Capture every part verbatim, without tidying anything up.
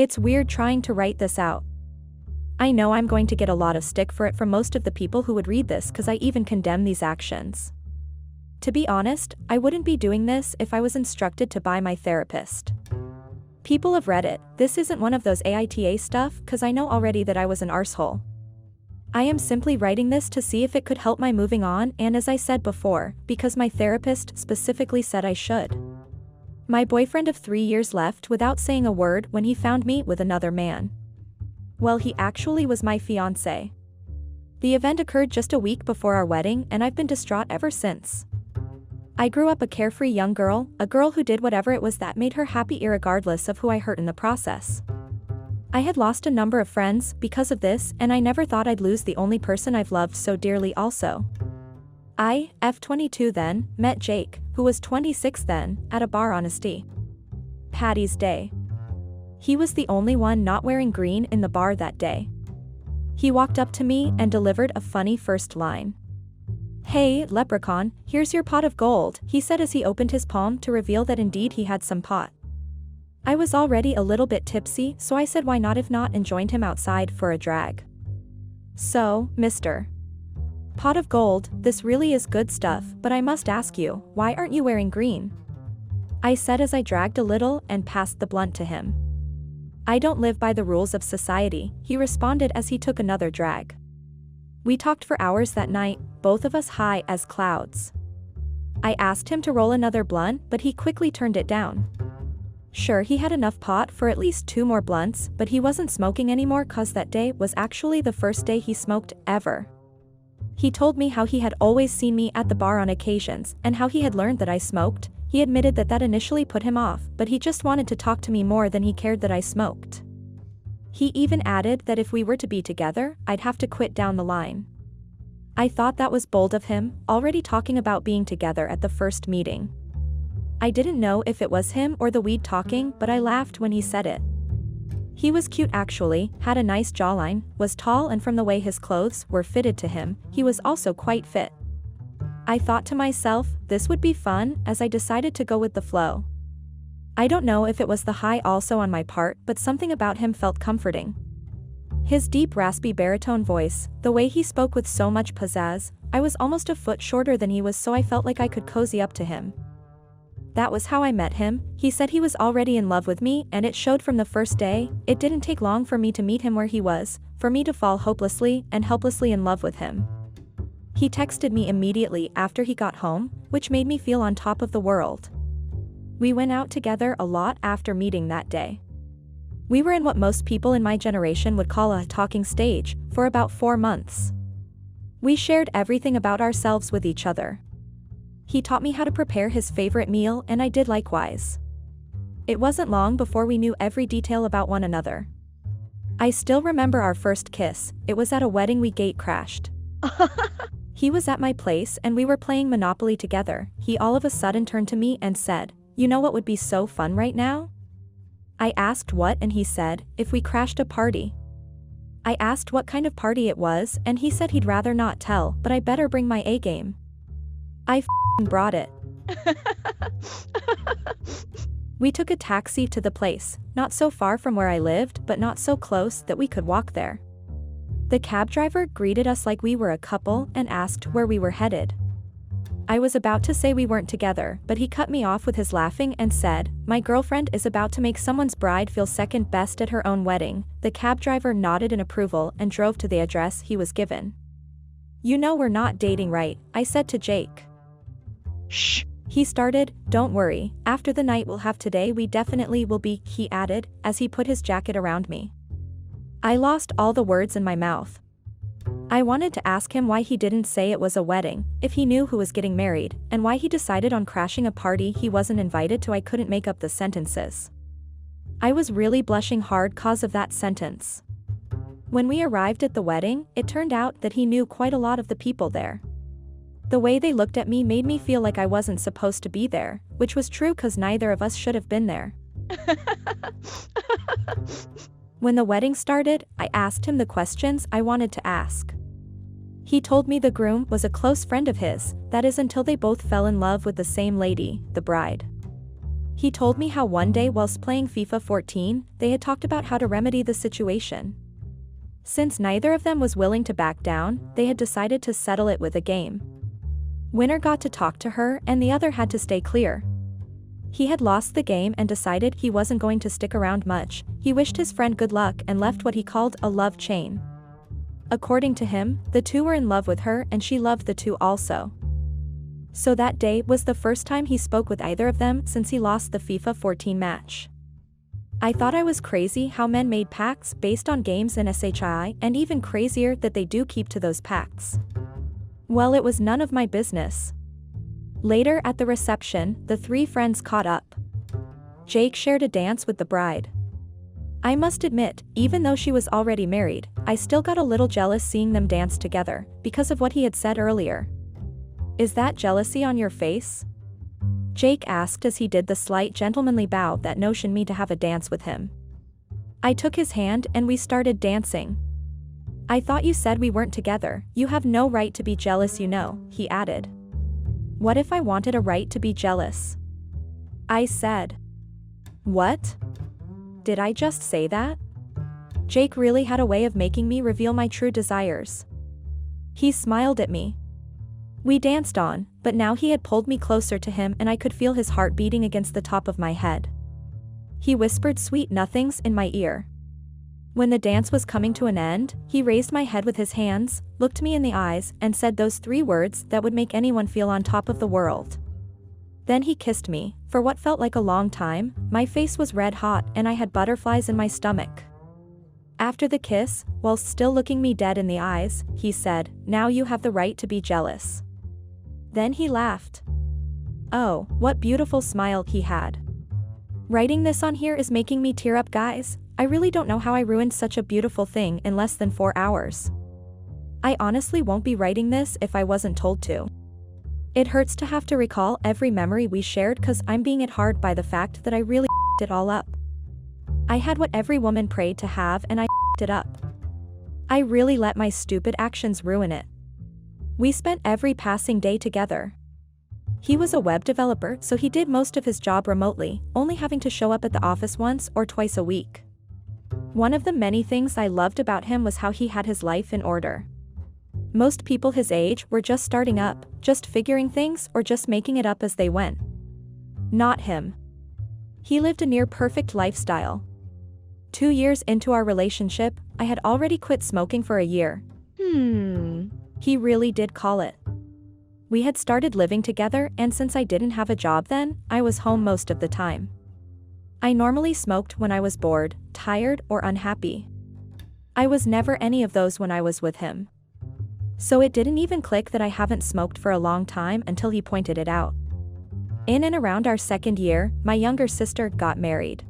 It's weird trying to write this out. I know I'm going to get a lot of stick for it from most of the people who would read this, because I even condemn these actions. To be honest, I wouldn't be doing this if I was instructed to by my therapist. People have read it. This isn't one of those A I T A stuff, because I know already that I was an arsehole. I am simply writing this to see if it could help my moving on, and as I said before, because my therapist specifically said I should. My boyfriend of three years left without saying a word when he found me with another man. Well, he actually was my fiancé. The event occurred just a week before our wedding, and I've been distraught ever since. I grew up a carefree young girl, a girl who did whatever it was that made her happy irregardless of who I hurt in the process. I had lost a number of friends because of this, and I never thought I'd lose the only person I've loved so dearly also. I, twenty-two then, met Jake, who was twenty-six then, at a bar on a Paddy's Day. He was the only one not wearing green in the bar that day. He walked up to me and delivered a funny first line. "Hey, leprechaun, here's your pot of gold," he said as he opened his palm to reveal that indeed he had some pot. I was already a little bit tipsy, so I said why not if not, and joined him outside for a drag. "So, Mister Pot of Gold, this really is good stuff, but I must ask you, why aren't you wearing green?" I said as I dragged a little and passed the blunt to him. "I don't live by the rules of society," he responded as he took another drag. We talked for hours that night, both of us high as clouds. I asked him to roll another blunt, but he quickly turned it down. Sure, he had enough pot for at least two more blunts, but he wasn't smoking anymore, cause that day was actually the first day he smoked ever. He told me how he had always seen me at the bar on occasions, and how he had learned that I smoked. He admitted that that initially put him off, but he just wanted to talk to me more than he cared that I smoked. He even added that if we were to be together, I'd have to quit down the line. I thought that was bold of him, already talking about being together at the first meeting. I didn't know if it was him or the weed talking, but I laughed when he said it. He was cute actually, had a nice jawline, was tall, and from the way his clothes were fitted to him, he was also quite fit. I thought to myself, this would be fun, as I decided to go with the flow. I don't know if it was the high also on my part, but something about him felt comforting. His deep raspy baritone voice, the way he spoke with so much pizzazz. I was almost a foot shorter than he was, so I felt like I could cozy up to him. That was how I met him. He said he was already in love with me, and it showed from the first day. It didn't take long for me to meet him where he was, for me to fall hopelessly and helplessly in love with him. He texted me immediately after he got home, which made me feel on top of the world. We went out together a lot after meeting that day. We were in what most people in my generation would call a talking stage, for about four months. We shared everything about ourselves with each other. He taught me how to prepare his favorite meal, and I did likewise. It wasn't long before we knew every detail about one another. I still remember our first kiss. It was at a wedding we gate crashed. He was at my place and we were playing Monopoly together. He all of a sudden turned to me and said, "You know what would be so fun right now?" I asked what, and he said, "If we crashed a party." I asked what kind of party it was, and he said he'd rather not tell, but I better bring my A game. I f***ing brought it. We took a taxi to the place, not so far from where I lived, but not so close that we could walk there. The cab driver greeted us like we were a couple and asked where we were headed. I was about to say we weren't together, but he cut me off with his laughing and said, "My girlfriend is about to make someone's bride feel second best at her own wedding." The cab driver nodded in approval and drove to the address he was given. "You know we're not dating, right?" I said to Jake. "Shh," he started. "Don't worry, after the night we'll have today we definitely will be," he added, as he put his jacket around me. I lost all the words in my mouth. I wanted to ask him why he didn't say it was a wedding, if he knew who was getting married, and why he decided on crashing a party he wasn't invited to. I couldn't make up the sentences. I was really blushing hard cause of that sentence. When we arrived at the wedding, it turned out that he knew quite a lot of the people there. The way they looked at me made me feel like I wasn't supposed to be there, which was true cause neither of us should have been there. When the wedding started, I asked him the questions I wanted to ask. He told me the groom was a close friend of his, that is until they both fell in love with the same lady, the bride. He told me how one day whilst playing FIFA fourteen, they had talked about how to remedy the situation. Since neither of them was willing to back down, they had decided to settle it with a game. Winner got to talk to her and the other had to stay clear. He had lost the game and decided he wasn't going to stick around much. He wished his friend good luck and left what he called a love chain. According to him, the two were in love with her and she loved the two also. So that day was the first time he spoke with either of them since he lost the FIFA fourteen match. I thought I was crazy how men made pacts based on games and S H I, and even crazier that they do keep to those pacts. Well, it was none of my business. Later at the reception, the three friends caught up. Jake shared a dance with the bride. I must admit, even though she was already married, I still got a little jealous seeing them dance together, because of what he had said earlier. Is that jealousy on your face? Jake asked as he did the slight gentlemanly bow that notioned me to have a dance with him. I took his hand and we started dancing. I thought you said we weren't together, you have no right to be jealous, you know, he added. What if I wanted a right to be jealous? I said. What? Did I just say that? Jake really had a way of making me reveal my true desires. He smiled at me. We danced on, but now he had pulled me closer to him and I could feel his heart beating against the top of my head. He whispered sweet nothings in my ear. When the dance was coming to an end, he raised my head with his hands, looked me in the eyes, and said those three words that would make anyone feel on top of the world. Then he kissed me, for what felt like a long time. My face was red hot and I had butterflies in my stomach. After the kiss, whilst still looking me dead in the eyes, he said, "Now you have the right to be jealous." Then he laughed. Oh, what beautiful smile he had. Writing this on here is making me tear up, guys. I really don't know how I ruined such a beautiful thing in less than four hours. I honestly won't be writing this if I wasn't told to. It hurts to have to recall every memory we shared cause I'm being hit hard by the fact that I really f***ed it all up. I had what every woman prayed to have and I f***ed it up. I really let my stupid actions ruin it. We spent every passing day together. He was a web developer, so he did most of his job remotely, only having to show up at the office once or twice a week. One of the many things I loved about him was how he had his life in order. Most people his age were just starting up, just figuring things or just making it up as they went. Not him. He lived a near-perfect lifestyle. Two years into our relationship, I had already quit smoking for a year. Hmm. He really did call it. We had started living together, and since I didn't have a job then, I was home most of the time. I normally smoked when I was bored, tired, or unhappy. I was never any of those when I was with him. So it didn't even click that I haven't smoked for a long time until he pointed it out. In and around our second year, my younger sister got married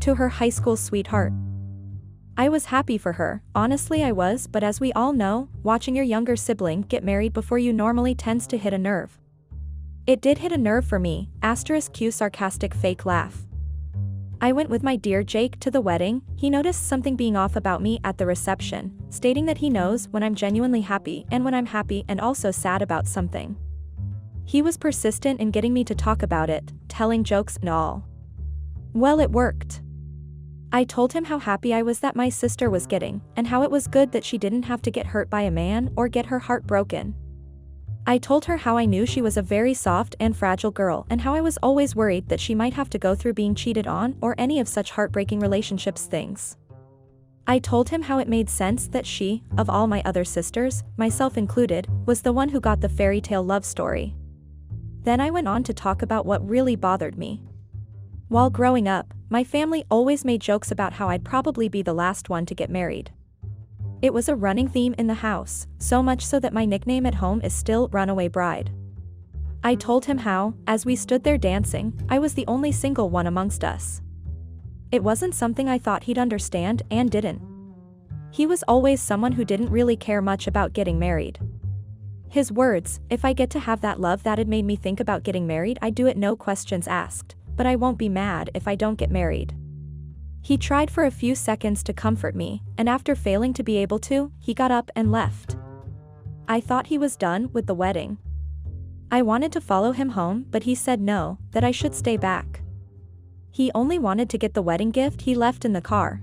to her high school sweetheart. I was happy for her, honestly I was, but as we all know, watching your younger sibling get married before you normally tends to hit a nerve. It did hit a nerve for me, asterisk Q sarcastic fake laugh. I went with my dear Jake to the wedding. He noticed something being off about me at the reception, stating that he knows when I'm genuinely happy and when I'm happy and also sad about something. He was persistent in getting me to talk about it, telling jokes and all. Well, it worked. I told him how happy I was that my sister was getting, and how it was good that she didn't have to get hurt by a man or get her heart broken. I told her how I knew she was a very soft and fragile girl and how I was always worried that she might have to go through being cheated on or any of such heartbreaking relationships things. I told him how it made sense that she, of all my other sisters, myself included, was the one who got the fairy tale love story. Then I went on to talk about what really bothered me. While growing up, my family always made jokes about how I'd probably be the last one to get married. It was a running theme in the house, so much so that my nickname at home is still Runaway Bride. I told him how, as we stood there dancing, I was the only single one amongst us. It wasn't something I thought he'd understand, and didn't. He was always someone who didn't really care much about getting married. His words, "If I get to have that love that had made me think about getting married, I do it, no questions asked, but I won't be mad if I don't get married." He tried for a few seconds to comfort me, and after failing to be able to, he got up and left. I thought he was done with the wedding. I wanted to follow him home, but he said no, that I should stay back. He only wanted to get the wedding gift he left in the car.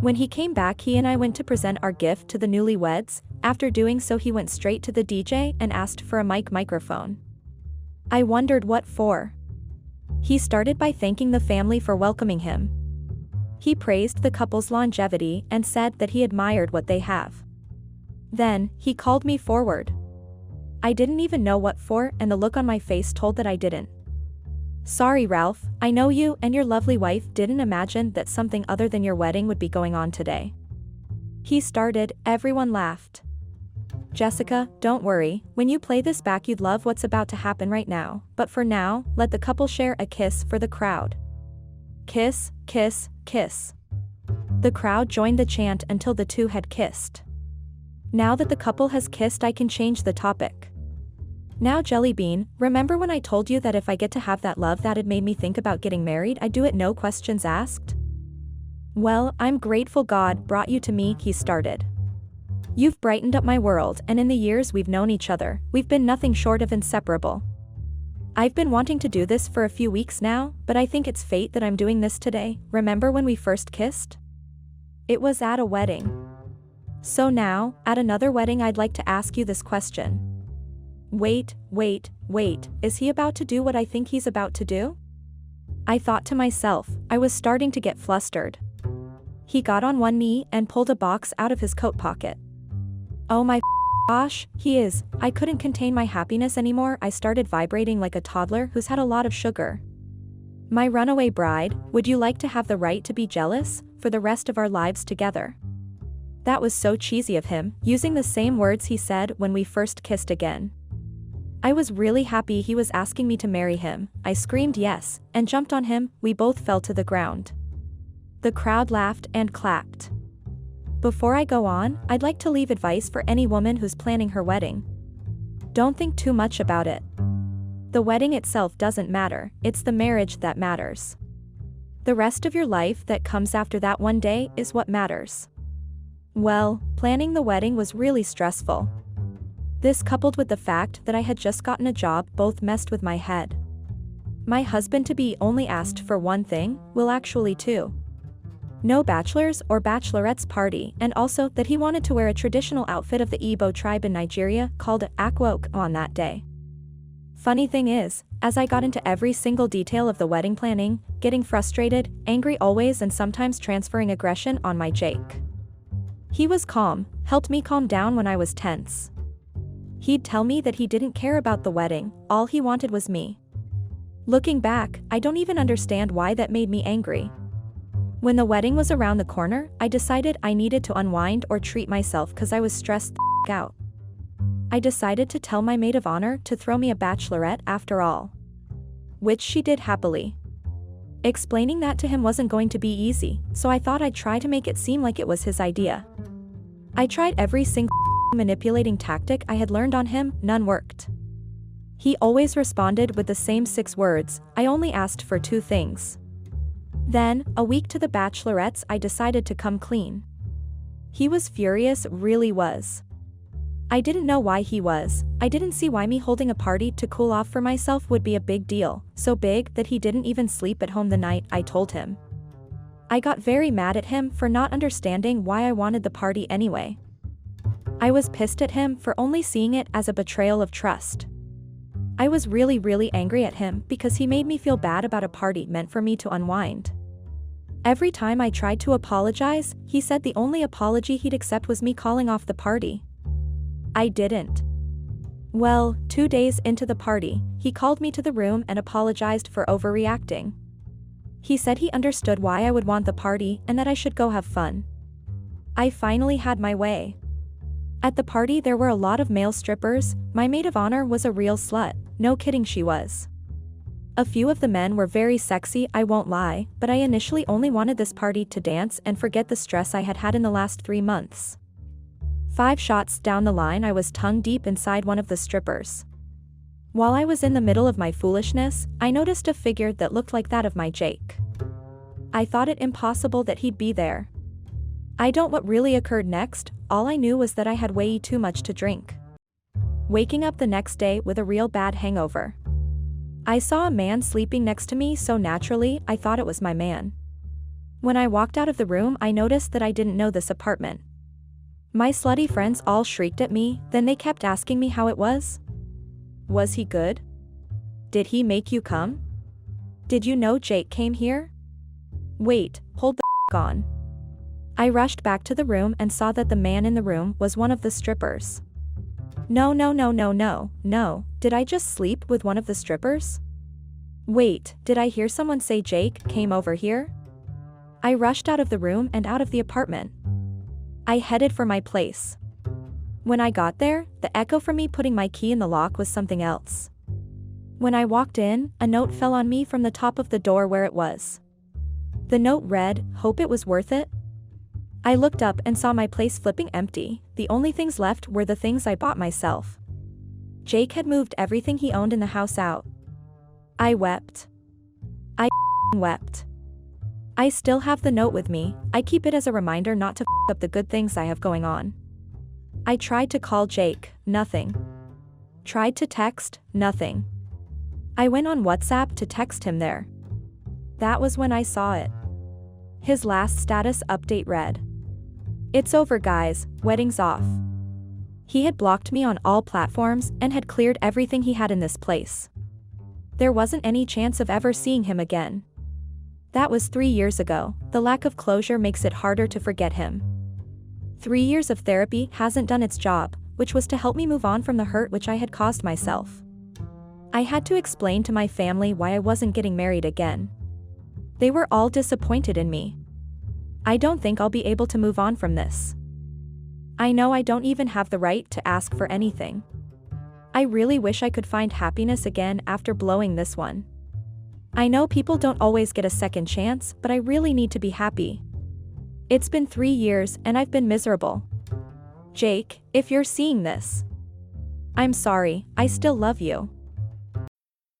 When he came back, he and I went to present our gift to the newlyweds. After doing so, he went straight to the D J and asked for a mic microphone. I wondered what for. He started by thanking the family for welcoming him. He praised the couple's longevity and said that he admired what they have. Then, he called me forward. I didn't even know what for, and the look on my face told that I didn't. "Sorry, Ralph, I know you and your lovely wife didn't imagine that something other than your wedding would be going on today." He started, everyone laughed. "Jessica, don't worry, when you play this back you'd love what's about to happen right now, but for now, let the couple share a kiss for the crowd. Kiss, kiss, kiss." The crowd joined the chant until the two had kissed. Now that the couple has kissed, I can change the topic. "Now Jellybean, remember when I told you that if I get to have that love that had made me think about getting married, I do it, no questions asked? Well, I'm grateful God brought you to me," he started. "You've brightened up my world, and in the years we've known each other, we've been nothing short of inseparable. I've been wanting to do this for a few weeks now, but I think it's fate that I'm doing this today. Remember when we first kissed? It was at a wedding. So now, at another wedding, I'd like to ask you this question." Wait, wait, wait, is he about to do what I think he's about to do? I thought to myself. I was starting to get flustered. He got on one knee and pulled a box out of his coat pocket. Oh my gosh, he is. I couldn't contain my happiness anymore. I started vibrating like a toddler who's had a lot of sugar. "My runaway bride, would you like to have the right to be jealous for the rest of our lives together?" That was so cheesy of him, using the same words he said when we first kissed again. I was really happy he was asking me to marry him. I screamed yes, and jumped on him. We both fell to the ground. The crowd laughed and clapped. Before I go on, I'd like to leave advice for any woman who's planning her wedding. Don't think too much about it. The wedding itself doesn't matter, it's the marriage that matters. The rest of your life that comes after that one day is what matters. Well, planning the wedding was really stressful. This, coupled with the fact that I had just gotten a job, both messed with my head. My husband-to-be only asked for one thing, well actually two. No bachelor's or bachelorette's party, and also that he wanted to wear a traditional outfit of the Igbo tribe in Nigeria called Akwok on that day. Funny thing is, as I got into every single detail of the wedding planning, getting frustrated, angry always, and sometimes transferring aggression on my Jake. He was calm, helped me calm down when I was tense. He'd tell me that he didn't care about the wedding, all he wanted was me. Looking back, I don't even understand why that made me angry. When the wedding was around the corner, I decided I needed to unwind or treat myself because I was stressed the f out. I decided to tell my maid of honor to throw me a bachelorette after all. Which she did happily. Explaining that to him wasn't going to be easy, so I thought I'd try to make it seem like it was his idea. I tried every single manipulating tactic I had learned on him, none worked. He always responded with the same six words, "I only asked for two things." Then, a week to the bachelorette's, I decided to come clean. He was furious, really was. I didn't know why he was. I didn't see why me holding a party to cool off for myself would be a big deal, so big that he didn't even sleep at home the night I told him. I got very mad at him for not understanding why I wanted the party anyway. I was pissed at him for only seeing it as a betrayal of trust. I was really really angry at him because he made me feel bad about a party meant for me to unwind. Every time I tried to apologize, he said the only apology he'd accept was me calling off the party. I didn't. Well, two days into the party, he called me to the room and apologized for overreacting. He said he understood why I would want the party and that I should go have fun. I finally had my way. At the party there were a lot of male strippers. My maid of honor was a real slut, no kidding she was. A few of the men were very sexy, I won't lie, but I initially only wanted this party to dance and forget the stress I had had in the last three months. Five shots down the line, I was tongue deep inside one of the strippers. While I was in the middle of my foolishness, I noticed a figure that looked like that of my Jake. I thought it impossible that he'd be there. I don't know what really occurred next, all I knew was that I had way too much to drink. Waking up the next day with a real bad hangover. I saw a man sleeping next to me, so naturally, I thought it was my man. When I walked out of the room, I noticed that I didn't know this apartment. My slutty friends all shrieked at me, then they kept asking me how it was. Was he good? Did he make you come? Did you know Jake came here? Wait, hold the f*** on. I rushed back to the room and saw that the man in the room was one of the strippers. No no no no no, no, did I just sleep with one of the strippers? Wait, did I hear someone say Jake came over here? I rushed out of the room and out of the apartment. I headed for my place. When I got there, the echo from me putting my key in the lock was something else. When I walked in, a note fell on me from the top of the door where it was. The note read, "Hope it was worth it." I looked up and saw my place flipping empty, the only things left were the things I bought myself. Jake had moved everything he owned in the house out. I wept. I wept. I still have the note with me, I keep it as a reminder not to f*** up the good things I have going on. I tried to call Jake, nothing. Tried to text, nothing. I went on WhatsApp to text him there. That was when I saw it. His last status update read, "It's over guys, wedding's off." He had blocked me on all platforms and had cleared everything he had in this place. There wasn't any chance of ever seeing him again. That was three years ago, the lack of closure makes it harder to forget him. Three years of therapy hasn't done its job, which was to help me move on from the hurt which I had caused myself. I had to explain to my family why I wasn't getting married again. They were all disappointed in me. I don't think I'll be able to move on from this. I know I don't even have the right to ask for anything. I really wish I could find happiness again after blowing this one. I know people don't always get a second chance, but I really need to be happy. It's been three years and I've been miserable. Jake, if you're seeing this, I'm sorry, I still love you.